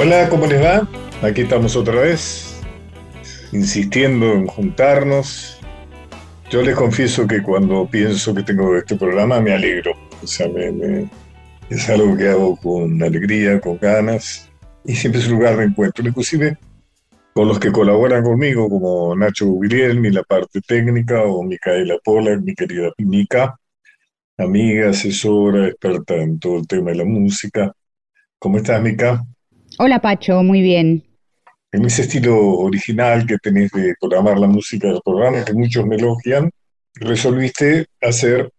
Hola, ¿cómo les va? Aquí estamos otra vez, insistiendo en juntarnos. Yo les confieso que cuando pienso que tengo este programa me alegro. O sea, es algo que hago con alegría, con ganas, y siempre es un lugar de encuentro. Inclusive con los que colaboran conmigo, como Nacho Guglielmi, la parte técnica, o Micaela Pollack, mi querida Mica, amiga, asesora, experta en todo el tema de la música. ¿Cómo estás, Mica? Hola, Pacho, muy bien. En ese estilo original que tenés de programar la música del programa, que muchos me elogian, resolviste hacer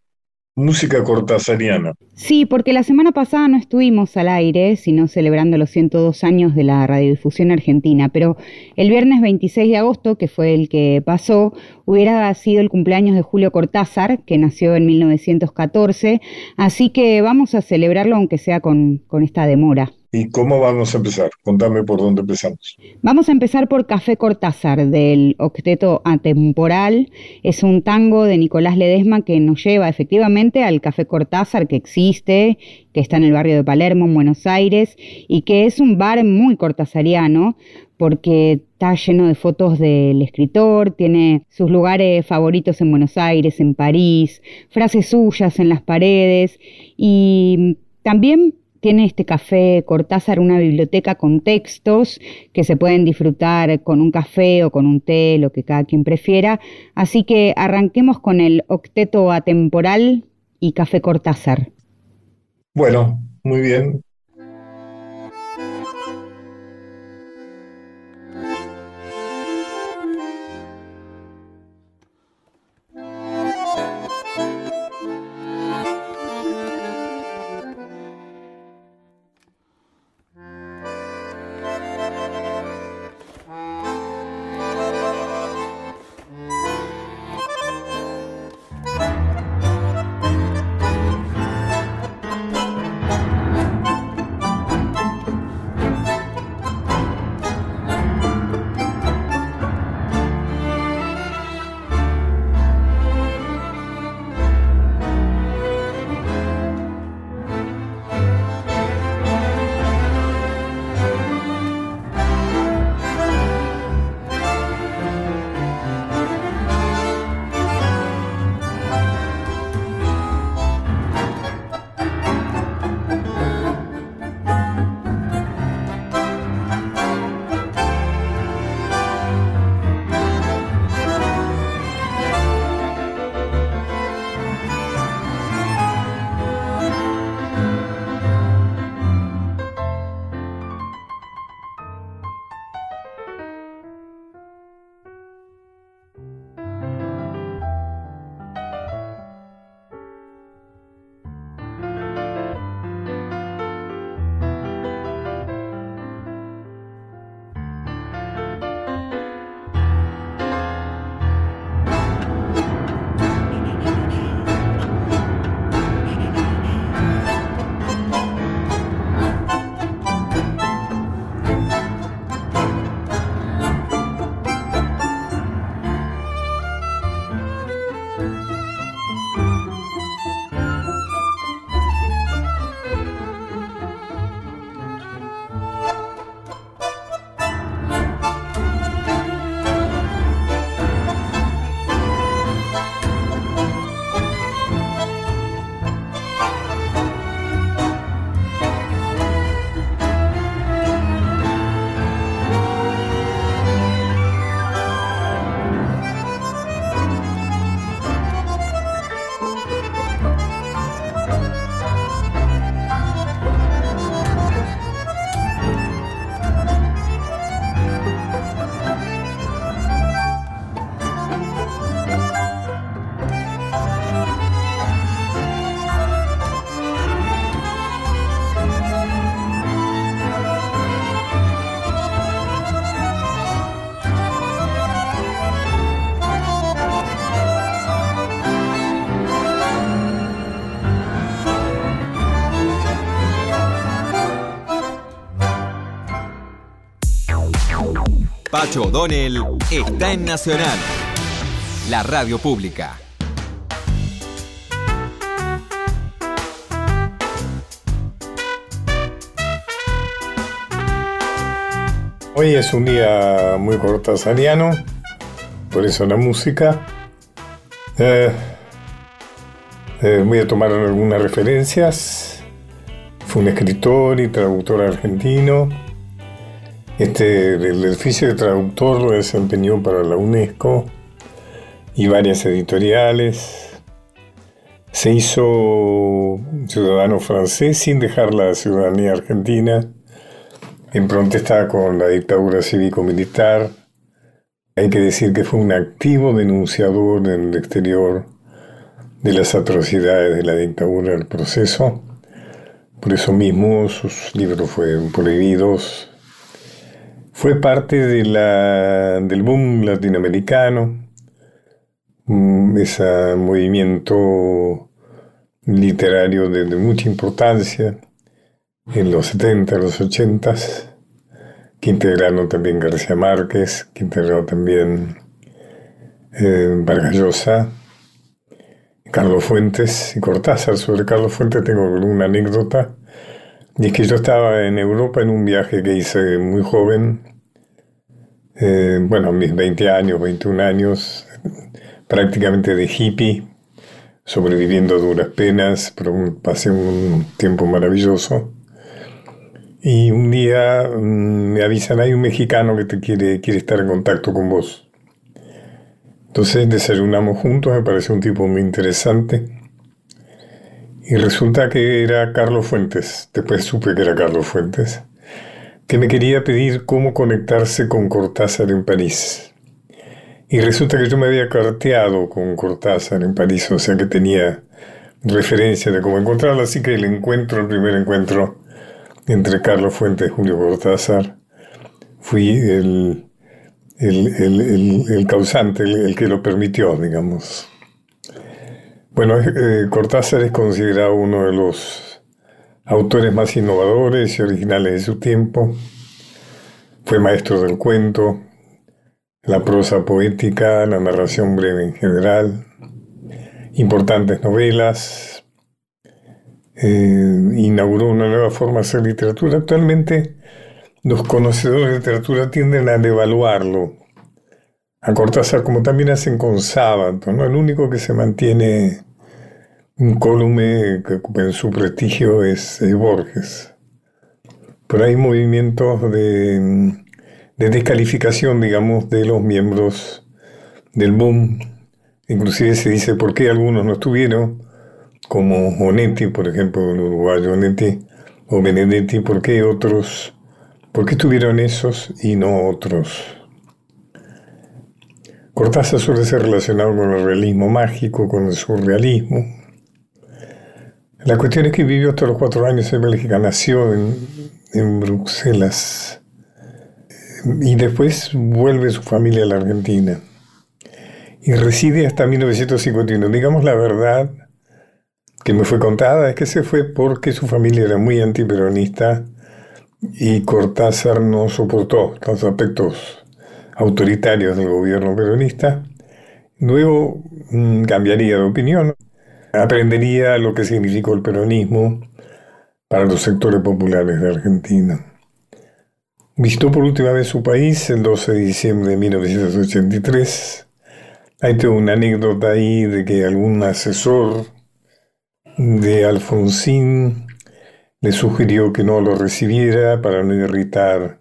música cortázariana. Sí, porque la semana pasada no estuvimos al aire, sino celebrando los 102 años de la radiodifusión argentina, pero el viernes 26 de agosto, que fue el que pasó, hubiera sido el cumpleaños de Julio Cortázar, que nació en 1914, así que vamos a celebrarlo aunque sea con esta demora. ¿Y cómo vamos a empezar? Contame por dónde empezamos. Vamos a empezar por Café Cortázar, del Octeto Atemporal. Es un tango de Nicolás Ledesma que nos lleva efectivamente al Café Cortázar, que existe, que está en el barrio de Palermo, en Buenos Aires, y que es un bar muy cortázariano, porque está lleno de fotos del escritor, tiene sus lugares favoritos en Buenos Aires, en París, frases suyas en las paredes, y también tiene este Café Cortázar una biblioteca con textos que se pueden disfrutar con un café o con un té, lo que cada quien prefiera. Así que arranquemos con el Octeto Atemporal y Café Cortázar. Bueno, muy bien. Pacho O'Donnell está en Nacional, la radio pública. Hoy es un día muy cortazariano, por eso la música. Voy a tomar algunas referencias. Fue un escritor y traductor argentino. El oficio de traductor lo desempeñó para la UNESCO y varias editoriales. Se hizo ciudadano francés sin dejar la ciudadanía argentina, en protesta con la dictadura cívico-militar. Hay que decir que fue un activo denunciador en el exterior de las atrocidades de la dictadura del proceso. Por eso mismo sus libros fueron prohibidos. Fue parte del boom latinoamericano, ese movimiento literario de mucha importancia en los 70, los 80, que integraron también García Márquez, que integró también Vargas Llosa, Carlos Fuentes y Cortázar. Sobre Carlos Fuentes tengo una anécdota, y es que yo estaba en Europa en un viaje que hice muy joven, a mis 20 años, 21 años, prácticamente de hippie, sobreviviendo a duras penas, pero pasé un tiempo maravilloso. Y un día me avisan, hay un mexicano que te quiere estar en contacto con vos. Entonces desayunamos juntos, me pareció un tipo muy interesante. Y resulta que era Carlos Fuentes, después supe que era Carlos Fuentes, que me quería pedir cómo conectarse con Cortázar en París. Y resulta que yo me había carteado con Cortázar en París, o sea que tenía referencia de cómo encontrarlo, así que el primer encuentro... entre Carlos Fuentes y Julio Cortázar, fui el causante, el que lo permitió, digamos. Cortázar es considerado uno de los autores más innovadores y originales de su tiempo. Fue maestro del cuento, la prosa poética, la narración breve en general, importantes novelas. Inauguró una nueva forma de hacer literatura. Actualmente los conocedores de literatura tienden a devaluarlo a Cortázar, como también hacen con Sábato, ¿no? El único que se mantiene incólume, que en su prestigio, es Borges. Pero hay movimientos de descalificación, digamos, de los miembros del boom. Inclusive se dice por qué algunos no estuvieron, como Onetti, por ejemplo, el uruguayo Onetti, o Benedetti. ¿Por qué otros? ¿Por qué estuvieron esos y no otros? Cortázar suele ser relacionado con el realismo mágico, con el surrealismo. La cuestión es que vivió hasta los 4 años en Bélgica, nació en Bruselas, y después vuelve su familia a la Argentina, y reside hasta 1951. Digamos la verdad que me fue contada, es que se fue porque su familia era muy antiperonista y Cortázar no soportó los aspectos autoritarios del gobierno peronista. Luego cambiaría de opinión, aprendería lo que significó el peronismo para los sectores populares de Argentina. Visitó por última vez su país el 12 de diciembre de 1983. Hay toda una anécdota ahí de que algún asesor de Alfonsín le sugirió que no lo recibiera para no irritar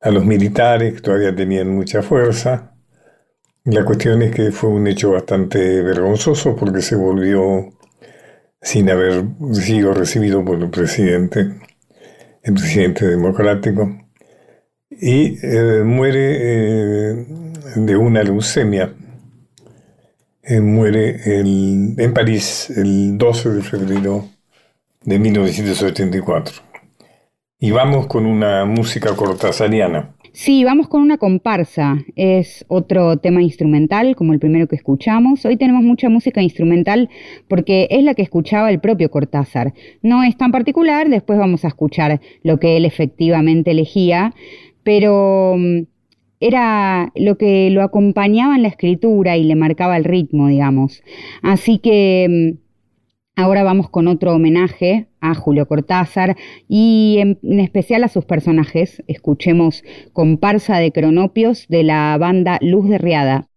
a los militares, que todavía tenían mucha fuerza. La cuestión es que fue un hecho bastante vergonzoso, porque se volvió sin haber sido recibido por el presidente democrático, y muere de una leucemia. Muere en París el 12 de febrero de 1984. Y vamos con una música cortázariana. Sí, vamos con una comparsa. Es otro tema instrumental, como el primero que escuchamos. Hoy tenemos mucha música instrumental porque es la que escuchaba el propio Cortázar. No es tan particular, después vamos a escuchar lo que él efectivamente elegía, pero era lo que lo acompañaba en la escritura y le marcaba el ritmo, digamos. Así que ahora vamos con otro homenaje a Julio Cortázar y en especial a sus personajes. Escuchemos Comparsa de Cronopios de la banda Luz de Riada.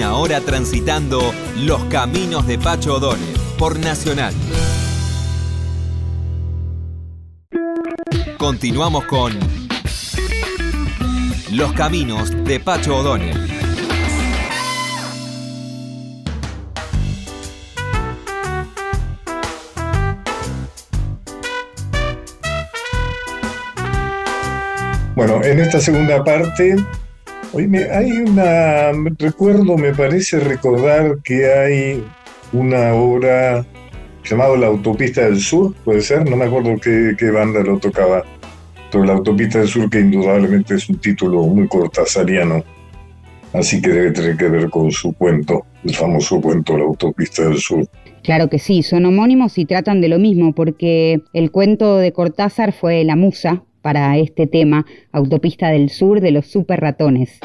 una hora transitando los caminos de Pacho O'Donnell por Nacional. Continuamos con Los caminos de Pacho O'Donnell. Bueno, en esta segunda parte, oíme, me parece recordar que hay una obra llamada La Autopista del Sur, puede ser, no me acuerdo qué banda lo tocaba, pero La Autopista del Sur, que indudablemente es un título muy cortázariano, así que debe tener que ver con su cuento, el famoso cuento La Autopista del Sur. Claro que sí, son homónimos y tratan de lo mismo, porque el cuento de Cortázar fue la musa para este tema, Autopista del Sur, de los Super Ratones.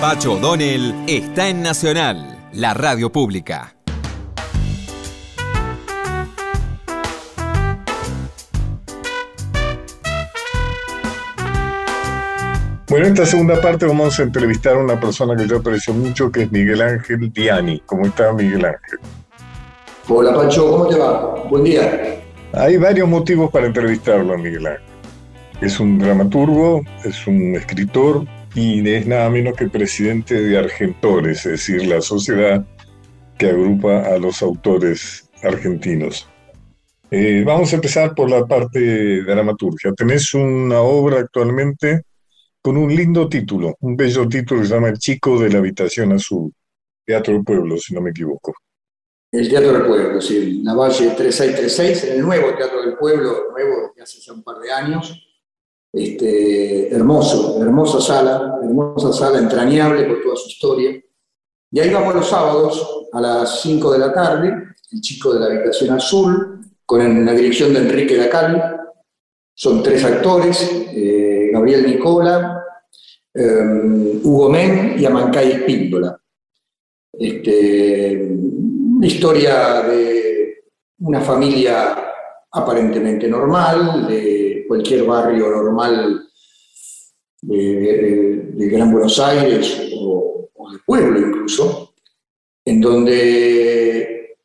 Pacho O'Donnell está en Nacional, la radio pública. Bueno, en esta segunda parte vamos a entrevistar a una persona que yo aprecio mucho, que es Miguel Ángel Diani. ¿Cómo está, Miguel Ángel? Hola, Pacho, ¿cómo te va? Buen día. Hay varios motivos para entrevistarlo, Miguel Ángel. Es un dramaturgo, es un escritor, y es nada menos que presidente de Argentores, es decir, la sociedad que agrupa a los autores argentinos. Vamos a empezar por la parte de dramaturgia. Tenés una obra actualmente con un lindo título, un bello título que se llama El Chico de la Habitación Azul, Teatro del Pueblo, si no me equivoco. El Teatro del Pueblo, sí, Navalle 3636, el nuevo Teatro del Pueblo, nuevo de hace ya un par de años. hermosa sala, entrañable por toda su historia. Y ahí vamos los sábados a las 5 de la tarde, El Chico de la Habitación Azul, con la dirección de Enrique Dacal. Son 3 actores, Gabriel Nicola, Hugo Men y Amancay Píndola. Una historia de una familia aparentemente normal, de cualquier barrio normal de Gran Buenos Aires o de pueblo incluso, en donde,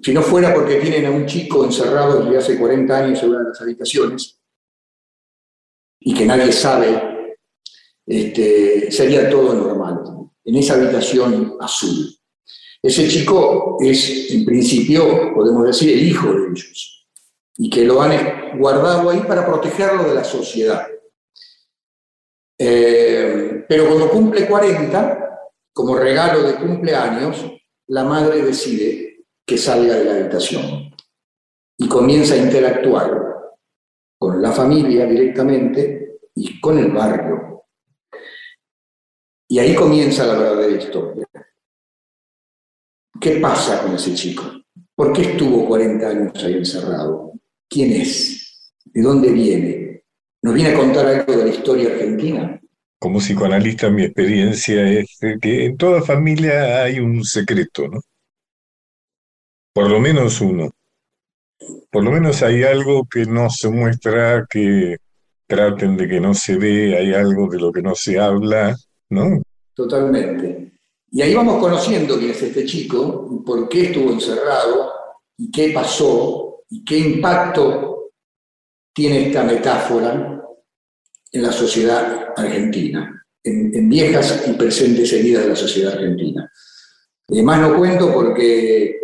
si no fuera porque tienen a un chico encerrado desde hace 40 años en una de las habitaciones y que nadie sabe, sería todo normal, en esa habitación azul. Ese chico es, en principio, podemos decir, el hijo de ellos, y que lo han guardado ahí para protegerlo de la sociedad. Pero cuando cumple 40, como regalo de cumpleaños, la madre decide que salga de la habitación y comienza a interactuar con la familia directamente y con el barrio. Y ahí comienza la verdadera historia. ¿Qué pasa con ese chico? ¿Por qué estuvo 40 años ahí encerrado? ¿Quién es? ¿De dónde viene? ¿Nos viene a contar algo de la historia argentina? Como psicoanalista, mi experiencia es que en toda familia hay un secreto, ¿no? Por lo menos uno. Por lo menos hay algo que no se muestra, que traten de que no se ve, hay algo de lo que no se habla, ¿no? Totalmente. Y ahí vamos conociendo quién es este chico, por qué estuvo encerrado, y qué pasó, y qué impacto tiene esta metáfora en la sociedad argentina, en viejas y presentes heridas de la sociedad argentina. Además no cuento porque,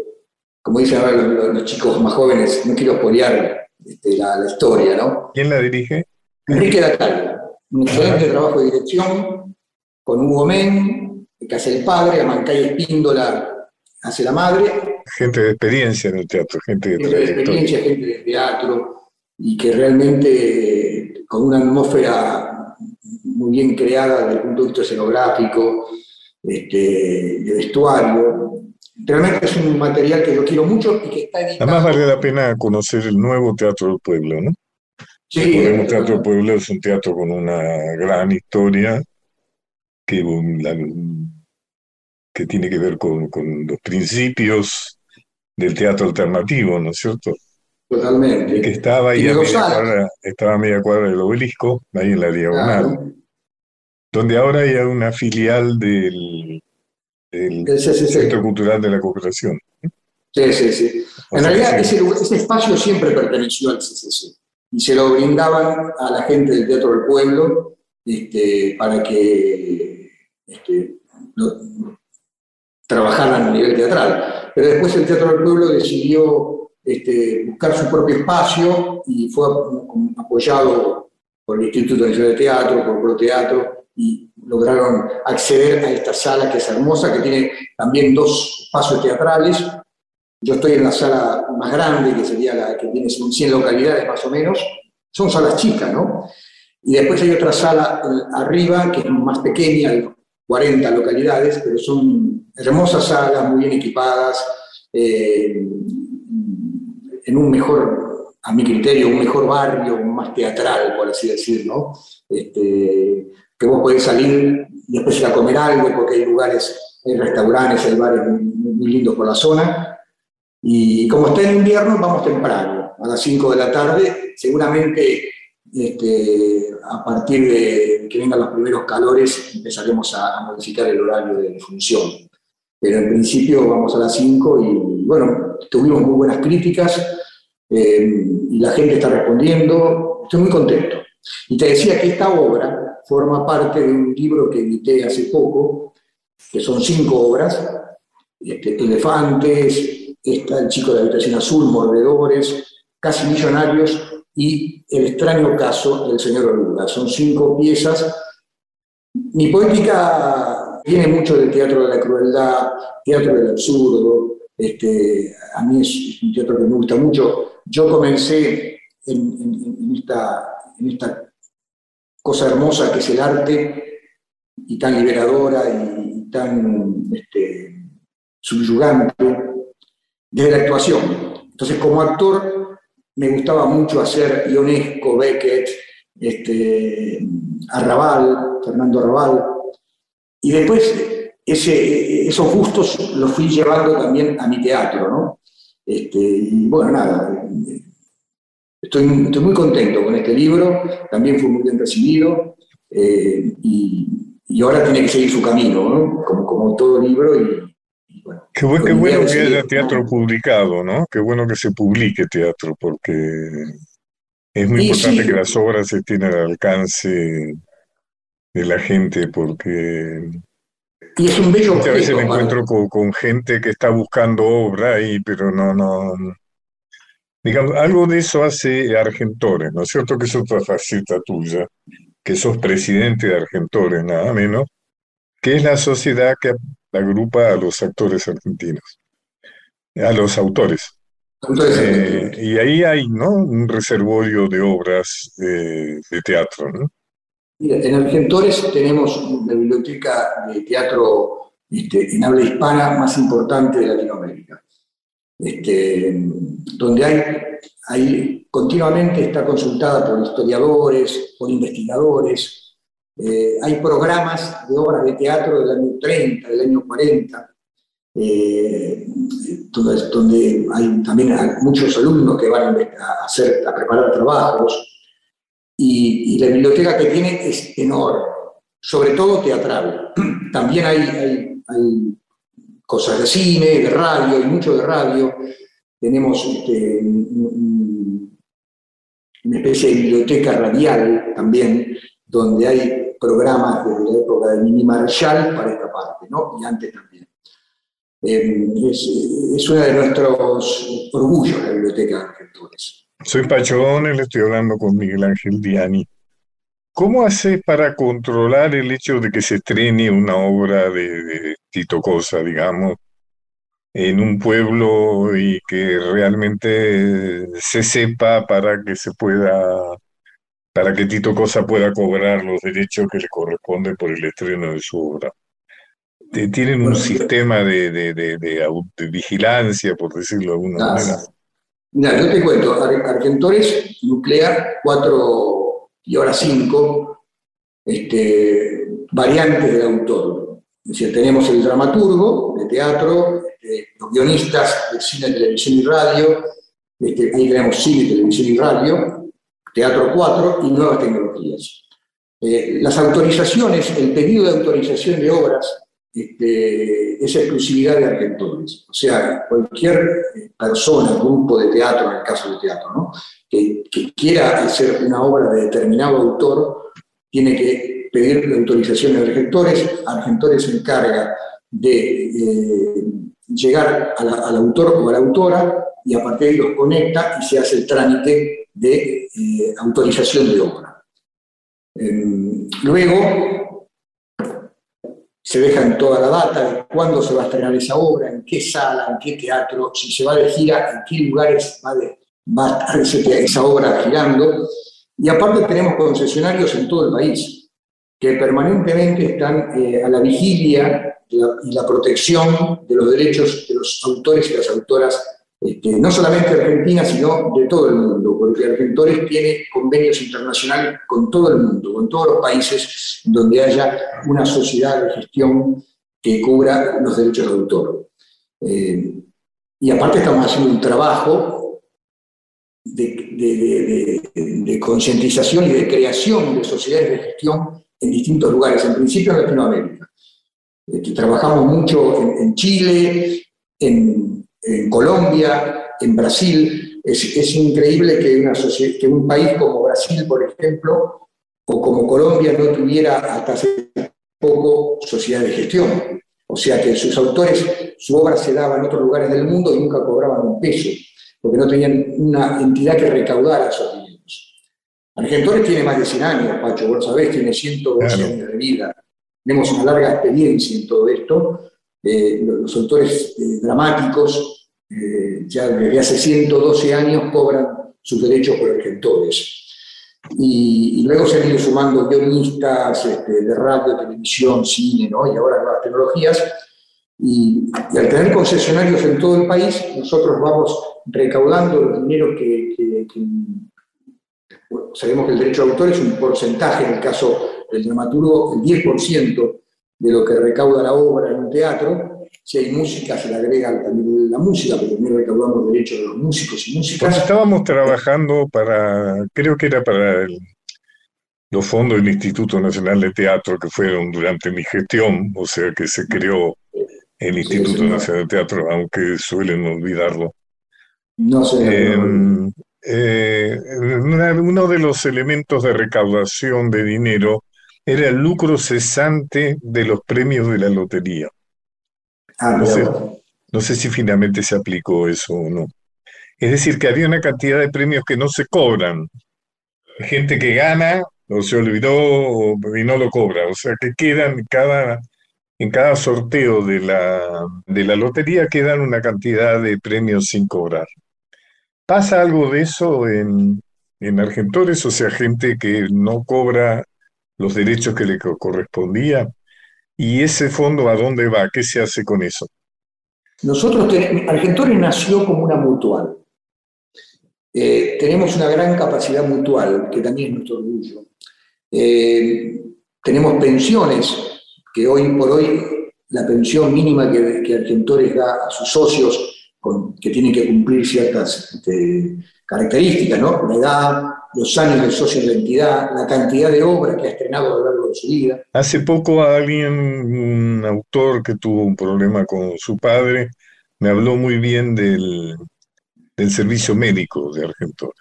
como dicen ahora los chicos más jóvenes, no quiero spoilear la historia, ¿no? ¿Quién la dirige? Enrique Dacal, un excelente trabajo de dirección, con Hugo Men, que hace el padre, Amancay Píndola hace la madre. Gente de experiencia en el teatro, gente de trayectoria. Gente de experiencia, gente de teatro, y que realmente con una atmósfera muy bien creada desde el punto de vista escenográfico, de vestuario. Realmente es un material que yo quiero mucho y que está editado. Además vale la pena conocer el nuevo Teatro del Pueblo, ¿no? Sí. El Teatro del Pueblo es un teatro con una gran historia, que tiene que ver con los principios del teatro alternativo, ¿no es cierto? Totalmente. Que estaba ahí a media cuadra del obelisco, ahí en la diagonal, claro. Donde ahora hay una filial del Centro Cultural de la Cooperación. Sí, sí, sí. En realidad ese espacio siempre perteneció al CCC, y se lo brindaban a la gente del Teatro del Pueblo para que trabajaran a nivel teatral, pero después el Teatro del Pueblo decidió buscar su propio espacio y fue apoyado por el Instituto Nacional de Teatro, por Proteatro, y lograron acceder a esta sala que es hermosa, que tiene también 2 espacios teatrales. Yo estoy en la sala más grande, que sería la que tiene 100 localidades más o menos, son salas chicas, ¿no? Y después hay otra sala arriba, que es más pequeña, de 40 localidades, pero son hermosas salas, muy bien equipadas, en un mejor, a mi criterio, un mejor barrio, más teatral, por así decirlo, ¿no? Que vos podés salir y después ir a comer algo, porque hay lugares, hay restaurantes, hay bares muy, muy lindos por la zona. Y como está en invierno, vamos temprano, a las 5 de la tarde, seguramente. A partir de que vengan los primeros calores empezaremos a modificar el horario de función, pero en principio vamos a las 5 y bueno, tuvimos muy buenas críticas, y la gente está respondiendo, estoy muy contento. Y te decía que esta obra forma parte de un libro que edité hace poco, que son 5 obras, Elefantes, El Chico de la Habitación Azul, Mordedores, Casi Millonarios, y El Extraño Caso del Señor Oruga. Son 5 piezas. Mi poética tiene mucho del teatro de la crueldad, teatro del absurdo. A mí es un teatro que me gusta mucho. Yo comencé en esta cosa hermosa que es el arte, y tan liberadora y tan subyugante, desde la actuación. Entonces, como actor, me gustaba mucho hacer Ionesco, Beckett, Arrabal, Fernando Arrabal, y después esos gustos los fui llevando también a mi teatro, ¿no? Y bueno, nada, estoy muy contento con este libro, también fue muy bien recibido, y ahora tiene que seguir su camino, ¿no? Como todo libro, y bueno. Qué bueno que haya teatro publicado, ¿no? Qué bueno que se publique teatro, porque es muy importante que las obras estén al alcance de la gente, porque... Y es un bello objeto. A veces me encuentro con gente que está buscando obra ahí, pero no... Digamos, algo de eso hace Argentores, ¿no es cierto? Que es otra faceta tuya, que sos presidente de Argentores, nada menos, que es la sociedad que agrupa a los actores argentinos, a los autores. Y ahí hay, ¿no?, un reservorio de obras de teatro, ¿no? Mira, en Argentores tenemos la biblioteca de teatro en habla hispana más importante de Latinoamérica, donde hay continuamente está consultada por historiadores, por investigadores, hay programas de obras de teatro del año 30, del año 40, donde hay también muchos alumnos que van a preparar trabajos, y la biblioteca que tiene es enorme, sobre todo teatral. También hay cosas de cine, de radio, y mucho de radio. Tenemos una especie de biblioteca radial también, donde hay programas desde la época de Mini Marshall para esta parte, ¿no? Y antes también. Es uno de nuestros orgullos la biblioteca de Argentores. Soy Pachón, le estoy hablando con Miguel Ángel Diani. ¿Cómo haces para controlar el hecho de que se estrene una obra de Tito Cosa, digamos, en un pueblo y que realmente se sepa para que Tito Cosa pueda cobrar los derechos que le corresponden por el estreno de su obra? ¿Tienen un sistema de vigilancia, por decirlo de alguna manera? Mira, yo te cuento, Argentores nuclea 4 y ahora 5 variantes del autor. Es decir, tenemos el dramaturgo de teatro, los guionistas de cine, televisión y radio, ahí tenemos cine, televisión y radio, teatro 4 y nuevas tecnologías. Las autorizaciones, el pedido de autorización de obras es exclusividad de Argentores. O sea, cualquier persona, grupo de teatro, en el caso de teatro, ¿no?, que quiera hacer una obra de determinado autor, tiene que pedir la autorización de Argentores. Argentores se encarga de llegar al autor o a la autora, y a partir de ahí los conecta y se hace el trámite de autorización de obra. Luego se dejan toda la data de cuándo se va a estrenar esa obra, en qué sala, en qué teatro, si se va de gira, en qué lugares va a estar esa obra girando. Y aparte tenemos concesionarios en todo el país, que permanentemente están a la vigilia y la protección de los derechos de los autores y las autoras, no solamente argentinas, sino de todo el mundo, porque Argentores tiene convenios internacionales con todo el mundo, con todos los países donde haya una sociedad de gestión que cubra los derechos de autor. Y aparte estamos haciendo un trabajo de concientización y de creación de sociedades de gestión en distintos lugares, en principio en Latinoamérica. Trabajamos mucho en Chile, en Colombia, en Brasil. Es increíble que un país como Brasil, por ejemplo, o como Colombia, no tuviera hasta hace poco sociedad de gestión. O sea que sus autores, su obra se daba en otros lugares del mundo y nunca cobraban un peso, porque no tenían una entidad que recaudara esos dineros. Argentores tiene más de 100 años, Pacho, vos sabés, tiene 112 años de vida. Tenemos una larga experiencia en todo esto. Los autores dramáticos ya desde hace 112 años cobran sus derechos por Argentores. Y luego se han ido sumando guionistas de radio, televisión, cine, ¿no? Y ahora nuevas tecnologías. Y al tener concesionarios en todo el país, nosotros vamos recaudando los dineros que bueno, sabemos que el derecho de autor es un porcentaje, en el caso del dramaturgo, el 10% de lo que recauda la obra en un teatro. Si hay música, se le agrega también la música, porque primero recaudamos derechos de los músicos y músicas. Cuando estábamos trabajando para, creo que era para los fondos del Instituto Nacional de Teatro, que fueron durante mi gestión, o sea que se creó el Instituto Nacional de Teatro, aunque suelen olvidarlo. No sé. Uno de los elementos de recaudación de dinero era el lucro cesante de los premios de la lotería. No sé si finalmente se aplicó eso o no. Es decir, que había una cantidad de premios que no se cobran. Gente que gana, o se olvidó y no lo cobra. O sea, que quedan en cada sorteo de la lotería quedan una cantidad de premios sin cobrar. ¿Pasa algo de eso en Argentores? O sea, gente que no cobra los derechos que le correspondían. ¿Y ese fondo a dónde va? ¿Qué se hace con eso? Argentores nació como una mutual. Tenemos una gran capacidad mutual, que también es nuestro orgullo. Tenemos pensiones, que hoy por hoy la pensión mínima que Argentores da a sus socios, que tienen que cumplir ciertas características, ¿no? La edad, los años del socio de la entidad, la cantidad de obras que ha estrenado a lo largo de su vida. Hace poco un autor que tuvo un problema con su padre, me habló muy bien del servicio médico de Argentores.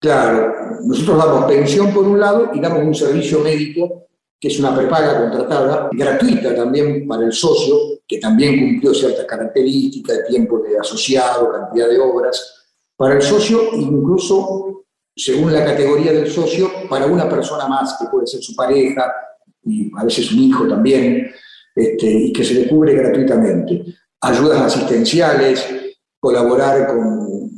Claro, nosotros damos pensión por un lado y damos un servicio médico que es una prepaga contratada, gratuita también para el socio, que también cumplió ciertas características, tiempo de asociado, cantidad de obras. Para el socio, incluso según la categoría del socio, para una persona más, que puede ser su pareja, y a veces un hijo también, y que se le cubre gratuitamente. Ayudas asistenciales, colaborar con...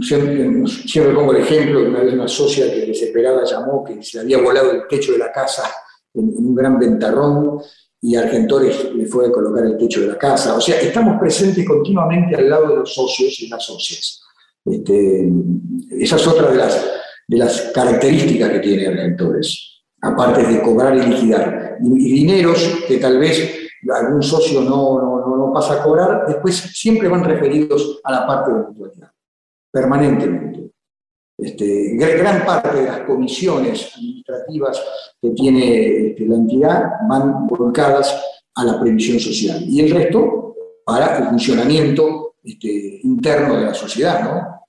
Siempre pongo el ejemplo de una vez una socia que desesperada llamó, que se había volado el techo de la casa en un gran ventarrón, y Argentores le fue a colocar el techo de la casa. O sea, estamos presentes continuamente al lado de los socios y las socias. Esa es otra de las características que tiene Argentores, aparte de cobrar y liquidar. Y dineros que tal vez algún socio no pasa a cobrar, después siempre van referidos a la parte de la mutualidad, permanentemente. Gran parte de las comisiones administrativas que tiene la entidad van volcadas a la previsión social, y el resto para el funcionamiento interno de la sociedad, ¿no?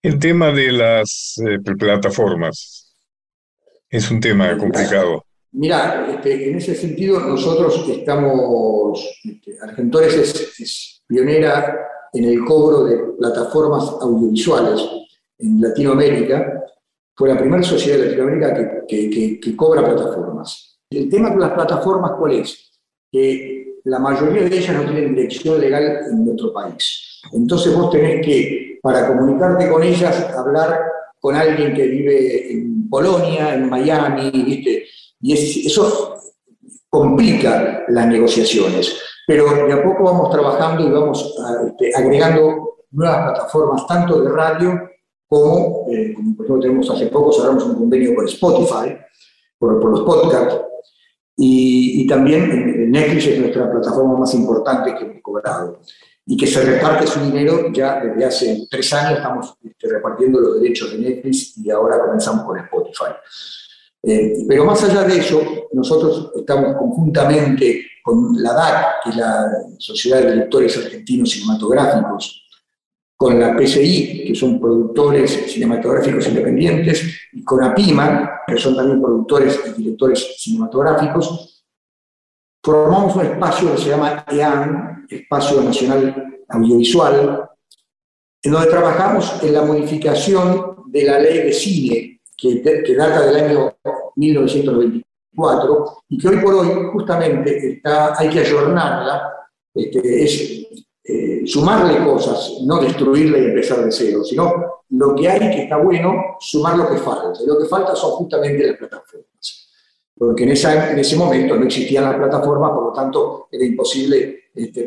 El tema de las plataformas es un tema complicado. Mirá, en ese sentido nosotros estamos... Argentores es pionera en el cobro de plataformas audiovisuales en Latinoamérica. Fue la primera sociedad de Latinoamérica que cobra plataformas. El tema con las plataformas, ¿cuál es? Que la mayoría de ellas no tienen dirección legal en nuestro país. Entonces vos tenés que, para comunicarte con ellas, hablar con alguien que vive en Polonia, en Miami, ¿viste? Y eso complica las negociaciones. Pero de a poco vamos trabajando y vamos agregando nuevas plataformas, tanto de radio como por ejemplo tenemos hace poco, cerramos un convenio con Spotify, por los podcasts, y también Netflix es nuestra plataforma más importante que hemos cobrado, y que se reparte su dinero. Ya desde hace 3 años estamos repartiendo los derechos de Netflix, y ahora comenzamos con Spotify. Pero más allá de eso, nosotros estamos conjuntamente con la DAC, que es la Sociedad de Directores Argentinos Cinematográficos, con la PCI, que son productores cinematográficos independientes, y con APIMA, que son también productores y directores cinematográficos. Formamos un espacio que se llama EAN, Espacio Nacional Audiovisual, en donde trabajamos en la modificación de la ley de cine, que data del año 1924, y que hoy por hoy justamente hay que ayornarla. sumarle cosas, no destruirle y empezar de cero, sino lo que hay que está bueno, sumar lo que falta. Lo que falta son justamente las plataformas, porque en ese momento no existían las plataformas, por lo tanto era imposible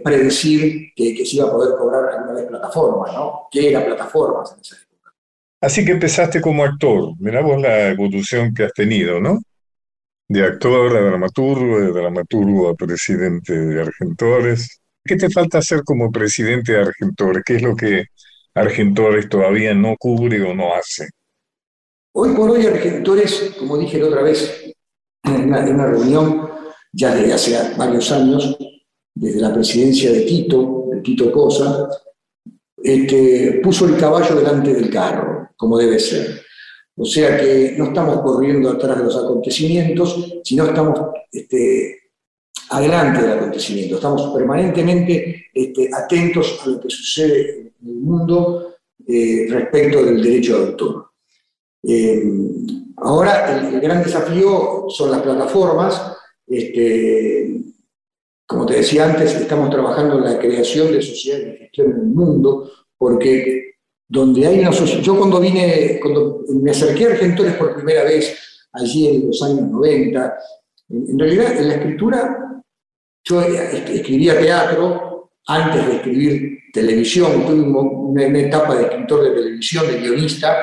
predecir que se iba a poder cobrar alguna vez plataformas, ¿no? ¿Qué era plataformas en esa época? Así que empezaste como actor, mirá vos la evolución que has tenido, ¿no? De actor a dramaturgo, de dramaturgo a presidente de Argentores. ¿Qué te falta hacer como presidente de Argentores? ¿Qué es lo que Argentores todavía no cubre o no hace? Hoy por hoy Argentores, como dije la otra vez en una reunión, ya desde hace varios años, desde la presidencia de Tito Cosa, puso el caballo delante del carro, como debe ser. O sea que no estamos corriendo atrás de los acontecimientos, sino estamos adelante del acontecimiento. Estamos permanentemente atentos a lo que sucede en el mundo respecto del derecho de autor. Ahora el gran desafío son las plataformas. Como te decía antes, estamos trabajando en la creación de sociedades de gestión en el mundo, porque donde hay una sociedad... Yo cuando me acerqué a Argentores por primera vez, allí en los años 90, en realidad, en la escritura, yo escribía teatro antes de escribir televisión. Tuve una etapa de escritor de televisión, de guionista,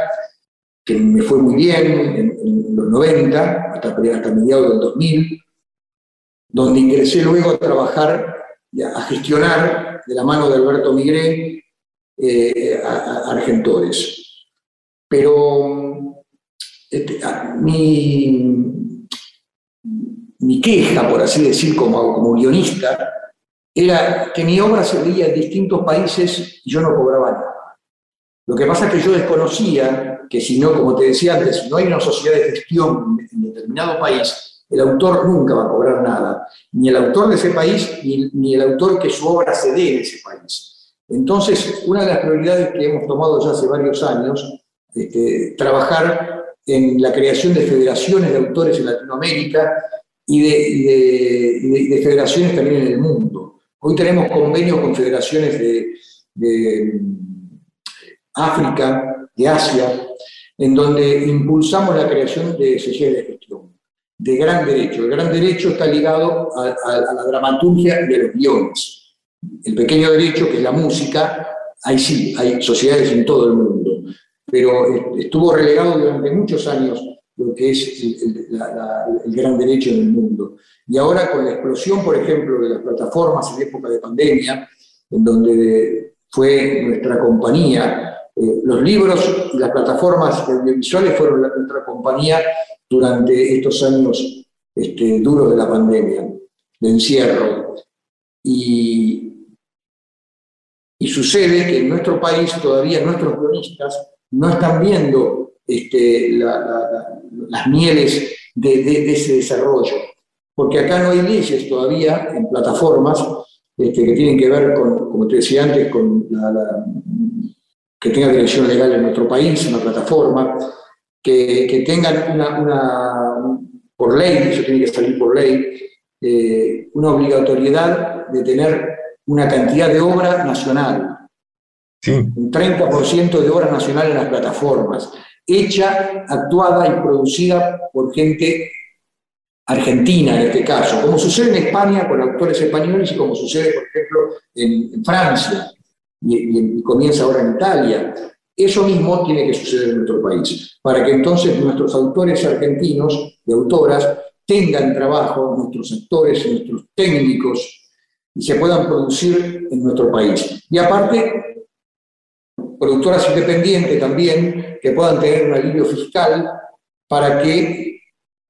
que me fue muy bien en los 90, hasta mediados del 2000, donde ingresé luego a trabajar, a gestionar, de la mano de Alberto Migré, a Argentores. Pero mi queja, por así decir, como guionista, era que mi obra se veía en distintos países y yo no cobraba nada. Lo que pasa es que yo desconocía que si no, como te decía antes, si no hay una sociedad de gestión en determinado país, el autor nunca va a cobrar nada. Ni el autor de ese país, ni el autor que su obra se dé en ese país. Entonces, una de las prioridades que hemos tomado ya hace varios años, trabajar en la creación de federaciones de autores en Latinoamérica, y de federaciones también en el mundo. Hoy tenemos convenios con federaciones de África, de Asia, en donde impulsamos la creación de sociedades de gestión, de gran derecho. El gran derecho está ligado a la dramaturgia y a los guiones. El pequeño derecho, que es la música, ahí sí, hay sociedades en todo el mundo, pero estuvo relegado durante muchos años lo que es el gran derecho en el mundo. Y ahora con la explosión, por ejemplo, de las plataformas en época de pandemia, en donde fue nuestra compañía, los libros y las plataformas audiovisuales fueron nuestra compañía durante estos años duros de la pandemia, de encierro. Y sucede que en nuestro país todavía nuestros cronistas no están viendo las mieles de ese desarrollo, porque acá no hay leyes todavía en plataformas que tienen que ver con, como te decía antes, con que tenga dirección legal en nuestro país, una plataforma, que tengan por ley, eso tiene que salir por ley, una obligatoriedad de tener una cantidad de obra nacional, sí. Un 30% de obra nacional en las plataformas, hecha, actuada y producida por gente argentina en este caso, como sucede en España con autores españoles y como sucede, por ejemplo, en Francia y comienza ahora en Italia. Eso mismo tiene que suceder en nuestro país, para que entonces nuestros autores argentinos y autoras tengan trabajo, nuestros actores, nuestros técnicos, y se puedan producir en nuestro país. Y aparte, productoras independientes también, que puedan tener un alivio fiscal para que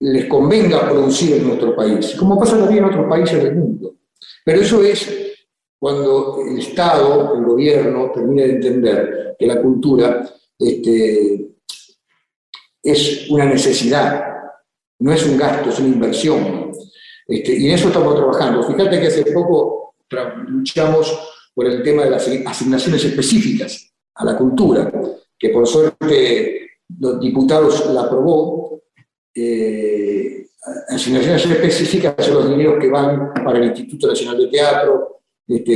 les convenga producir en nuestro país, como pasa también en otros países del mundo. Pero eso es cuando el Estado, el gobierno, termina de entender que la cultura es una necesidad, no es un gasto, es una inversión. Y en eso estamos trabajando. Fíjate que hace poco luchamos por el tema de las asignaciones específicas a la cultura, que por suerte los diputados la aprobó, asignaciones específicas son los dineros que van para el Instituto Nacional de Teatro,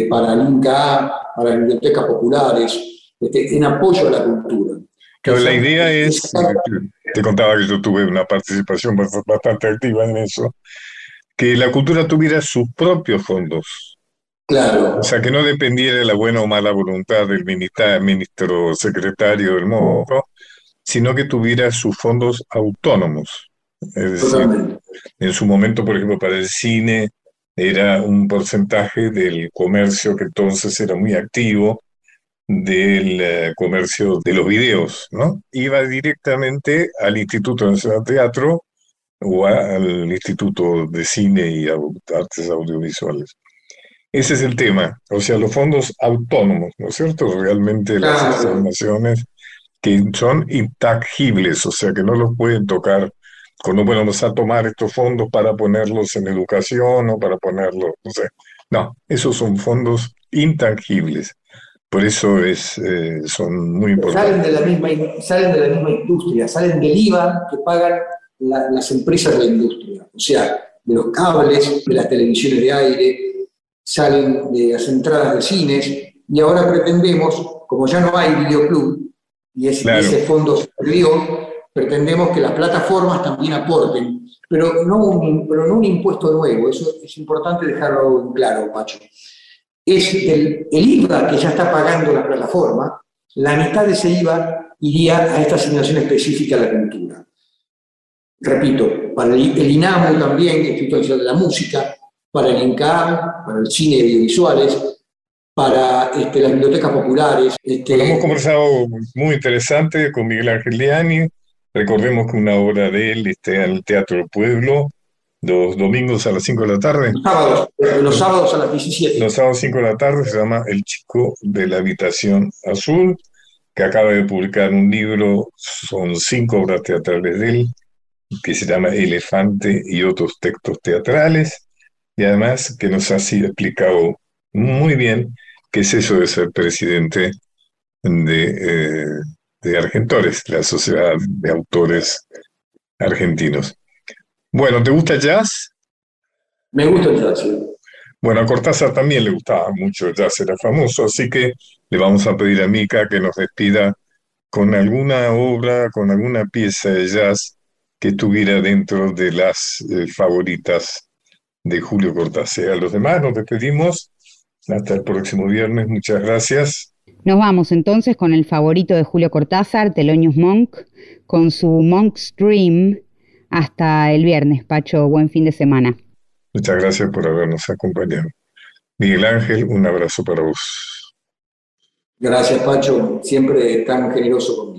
para el INCA, para las bibliotecas populares, en apoyo a la cultura. Pero la idea es, te contaba que yo tuve una participación bastante activa en eso, que la cultura tuviera sus propios fondos. Claro. O sea, que no dependiera de la buena o mala voluntad del ministro secretario del MOBO, sino que tuviera sus fondos autónomos. Es decir, totalmente. En su momento, por ejemplo, para el cine era un porcentaje del comercio que entonces era muy activo, del comercio de los videos, ¿no? Iba directamente al Instituto Nacional de Teatro o al Instituto de Cine y Artes Audiovisuales. Ese es el tema, o sea, los fondos autónomos, ¿no es cierto? Realmente las informaciones que son intangibles, o sea, que no los pueden tocar, cuando bueno, vamos a tomar estos fondos para ponerlos en educación o para ponerlos, no sé. No, esos son fondos intangibles, por eso es, son muy importantes. Salen de la misma industria, salen del IVA que pagan las empresas de la industria, o sea, de los cables, de las televisiones de aire, salen de las entradas de cines, y ahora pretendemos, como ya no hay videoclub, y ese fondo se perdió, pretendemos que las plataformas también aporten, pero no un impuesto nuevo, eso es importante dejarlo en claro, Pacho. Es el IVA que ya está pagando la plataforma, la mitad de ese IVA iría a esta asignación específica a la cultura. Repito, para el INAMU también, el Instituto Nacional de la Música, para el INCAM, para el cine y audiovisuales, para las bibliotecas populares. Bueno, hemos conversado muy interesante con Miguel Ángel Diani. Recordemos que una obra de él está en el Teatro del Pueblo, los domingos a las 5 de la tarde. Los sábados a las 17. Los sábados 5 de la tarde, se llama El Chico de la Habitación Azul, que acaba de publicar un libro, son 5 obras teatrales de él, que se llama Elefante y otros textos teatrales. Y además que nos ha sido explicado muy bien qué es eso de ser presidente de Argentores, la Sociedad de Autores Argentinos. Bueno, ¿te gusta el jazz? Me gusta el jazz, sí. Bueno, a Cortázar también le gustaba mucho el jazz, era famoso, así que le vamos a pedir a Mica que nos despida con alguna obra, con alguna pieza de jazz que estuviera dentro de las favoritas de Julio Cortázar. A los demás nos despedimos. Hasta el próximo viernes. Muchas gracias. Nos vamos entonces con el favorito de Julio Cortázar, Thelonious Monk, con su Monk's Dream. Hasta el viernes, Pacho. Buen fin de semana. Muchas gracias por habernos acompañado. Miguel Ángel, un abrazo para vos. Gracias, Pacho. Siempre tan generoso conmigo.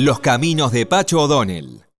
Los caminos de Pacho O'Donnell.